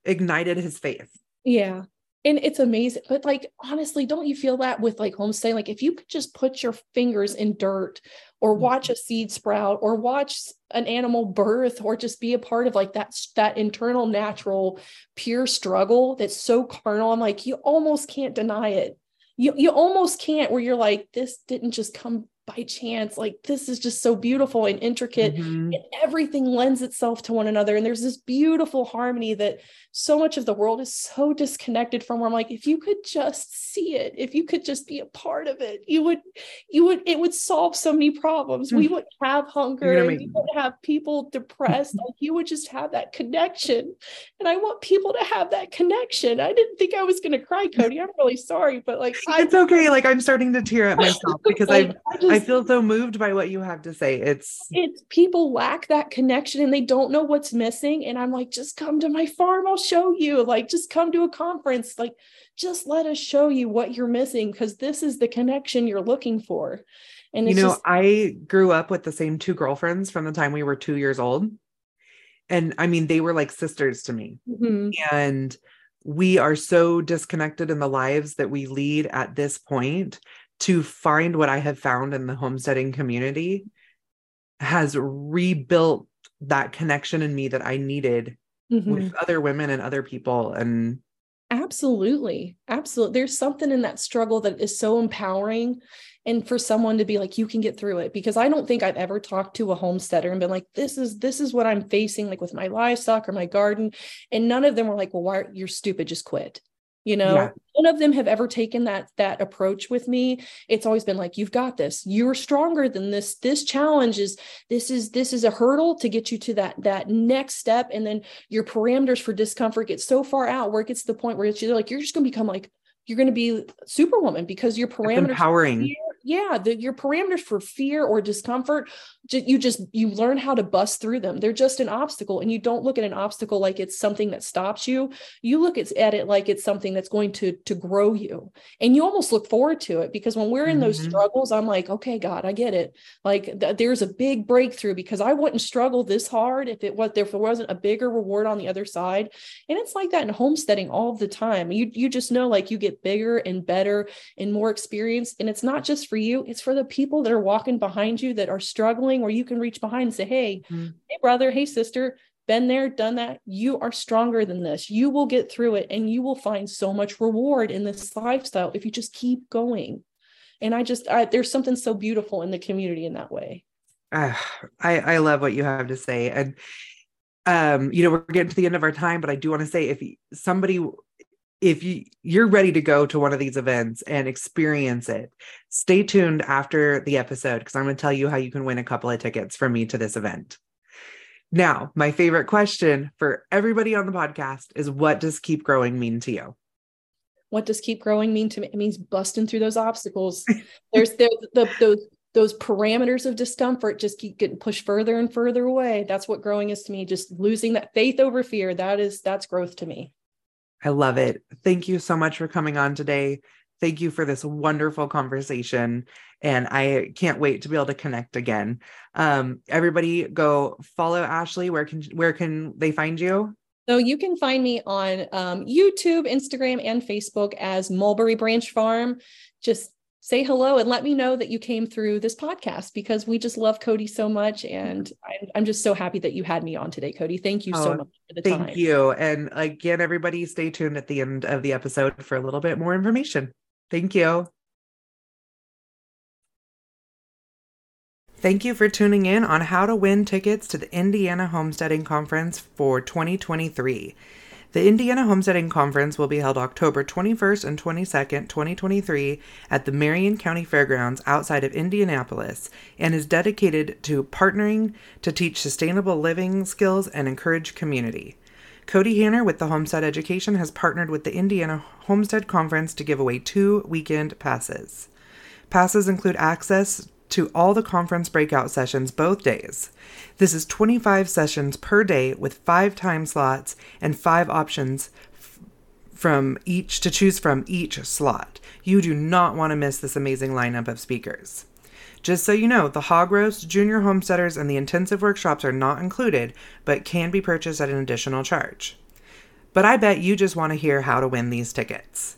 reignited his faith. Yeah. And it's amazing, but like, honestly, don't you feel that with like homesteading? Like if you could just put your fingers in dirt or watch a seed sprout or watch an animal birth, or just be a part of like that internal, natural, pure struggle that's so carnal. I'm like, you almost can't deny it. You almost can't, where you're like, this didn't just come by chance. Like, this is just so beautiful and intricate, mm-hmm. and everything lends itself to one another. And there's this beautiful harmony that so much of the world is so disconnected from, where I'm like, if you could just see it, if you could just be a part of it, it would solve so many problems. Mm-hmm. We wouldn't have hunger, and we wouldn't have people depressed. Like, you would just have that connection. And I want people to have that connection. I didn't think I was going to cry, Cody. I'm really sorry, but like, it's okay. Like, I'm starting to tear up myself because like, I feel so moved by what you have to say. It's people lack that connection and they don't know what's missing. And I'm like, just come to my farm. I'll show you. Like, just come to a conference. Like, just let us show you what you're missing, because this is the connection you're looking for. And it's, you know, I grew up with the same two girlfriends from the time we were 2 years old. And I mean, they were like sisters to me. Mm-hmm. And we are so disconnected in the lives that we lead at this point. To find what I have found in the homesteading community has rebuilt that connection in me that I needed, mm-hmm. with other women and other people. And absolutely. Absolutely. There's something in that struggle that is so empowering. And for someone to be like, you can get through it, because I don't think I've ever talked to a homesteader and been like, this is what I'm facing, like with my livestock or my garden. And none of them were like, well, why you're stupid, just quit. You know, yeah. None of them have ever taken that approach with me. It's always been like, you've got this, you're stronger than this. This challenge is, this is a hurdle to get you to that next step. And then your parameters for discomfort get so far out where it gets to the point where it's either like, you're just going to become like, you're going to be Superwoman, because your parameters, empowering. Yeah. Your parameters for fear or discomfort, you learn how to bust through them. They're just an obstacle. And you don't look at an obstacle like it's something that stops you. You look at it like it's something that's going to grow you. And you almost look forward to it, because when we're in those struggles, I'm like, okay, God, I get it. Like there's a big breakthrough, because I wouldn't struggle this hard if there wasn't a bigger reward on the other side. And it's like that in homesteading all the time. You just know, like, you get bigger and better and more experience. And it's not just for you, it's for the people that are walking behind you that are struggling, where you can reach behind and say, hey, mm-hmm. hey brother, hey sister, been there, done that. You are stronger than this. You will get through it, and you will find so much reward in this lifestyle if you just keep going. And there's something so beautiful in the community in that way. I love what you have to say. And, you know, we're getting to the end of our time, but I do want to say, if you're ready to go to one of these events and experience it, stay tuned after the episode, because I'm going to tell you how you can win a couple of tickets from me to this event. Now, my favorite question for everybody on the podcast is, what does keep growing mean to you? What does keep growing mean to me? It means busting through those obstacles. Those parameters of discomfort just keep getting pushed further and further away. That's what growing is to me. Just losing that faith over fear. That's growth to me. I love it. Thank you so much for coming on today. Thank you for this wonderful conversation. And I can't wait to be able to connect again. Everybody go follow Ashley. Where can they find you? So you can find me on YouTube, Instagram, and Facebook as Mulberry Branch Farm. Just say hello and let me know that you came through this podcast, because we just love Cody so much. And I'm just so happy that you had me on today, Cody. Thank you so much for the time. Thank you. And again, everybody, stay tuned at the end of the episode for a little bit more information. Thank you. Thank you for tuning in on how to win tickets to the Indiana Homesteading Conference for 2023. The Indiana Homesteading Conference will be held October 21st and 22nd, 2023 at the Marion County Fairgrounds outside of Indianapolis, and is dedicated to partnering to teach sustainable living skills and encourage community. Cody Hanner with the Homestead Education has partnered with the Indiana Homestead Conference to give away 2 weekend passes. Passes include access to all the conference breakout sessions both days. This is 25 sessions per day with 5 time slots and 5 options from each to choose from each slot. You do not want to miss this amazing lineup of speakers. Just so you know, the hog roast, junior homesteaders, and the intensive workshops are not included, but can be purchased at an additional charge. But I bet you just want to hear how to win these tickets.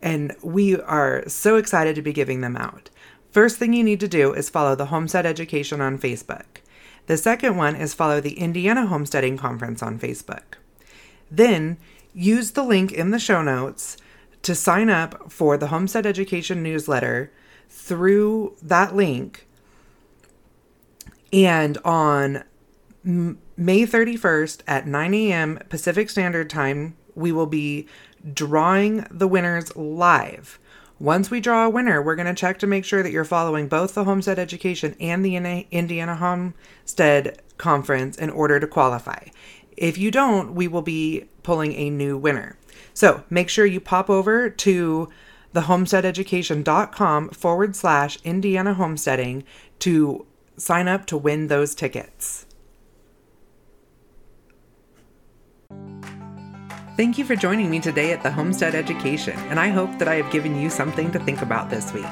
And we are so excited to be giving them out. First thing you need to do is follow the Homestead Education on Facebook. The second one is follow the Indiana Homesteading Conference on Facebook. Then use the link in the show notes to sign up for the Homestead Education newsletter through that link. And on May 31st at 9 a.m. Pacific Standard Time, we will be drawing the winners live. Once we draw a winner, we're going to check to make sure that you're following both the Homestead Education and the Indiana Homestead Conference in order to qualify. If you don't, we will be pulling a new winner. So make sure you pop over to thehomesteadeducation.com/Indiana Homesteading to sign up to win those tickets. Thank you for joining me today at the Homestead Education, and I hope that I have given you something to think about this week.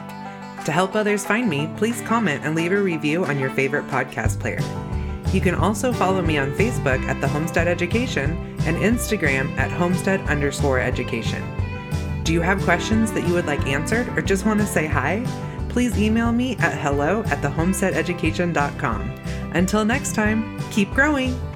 To help others find me, please comment and leave a review on your favorite podcast player. You can also follow me on Facebook at The Homestead Education and Instagram at Homestead_Education. Do you have questions that you would like answered or just want to say hi? Please email me at hello@thehomesteadeducation.com. Until next time, keep growing!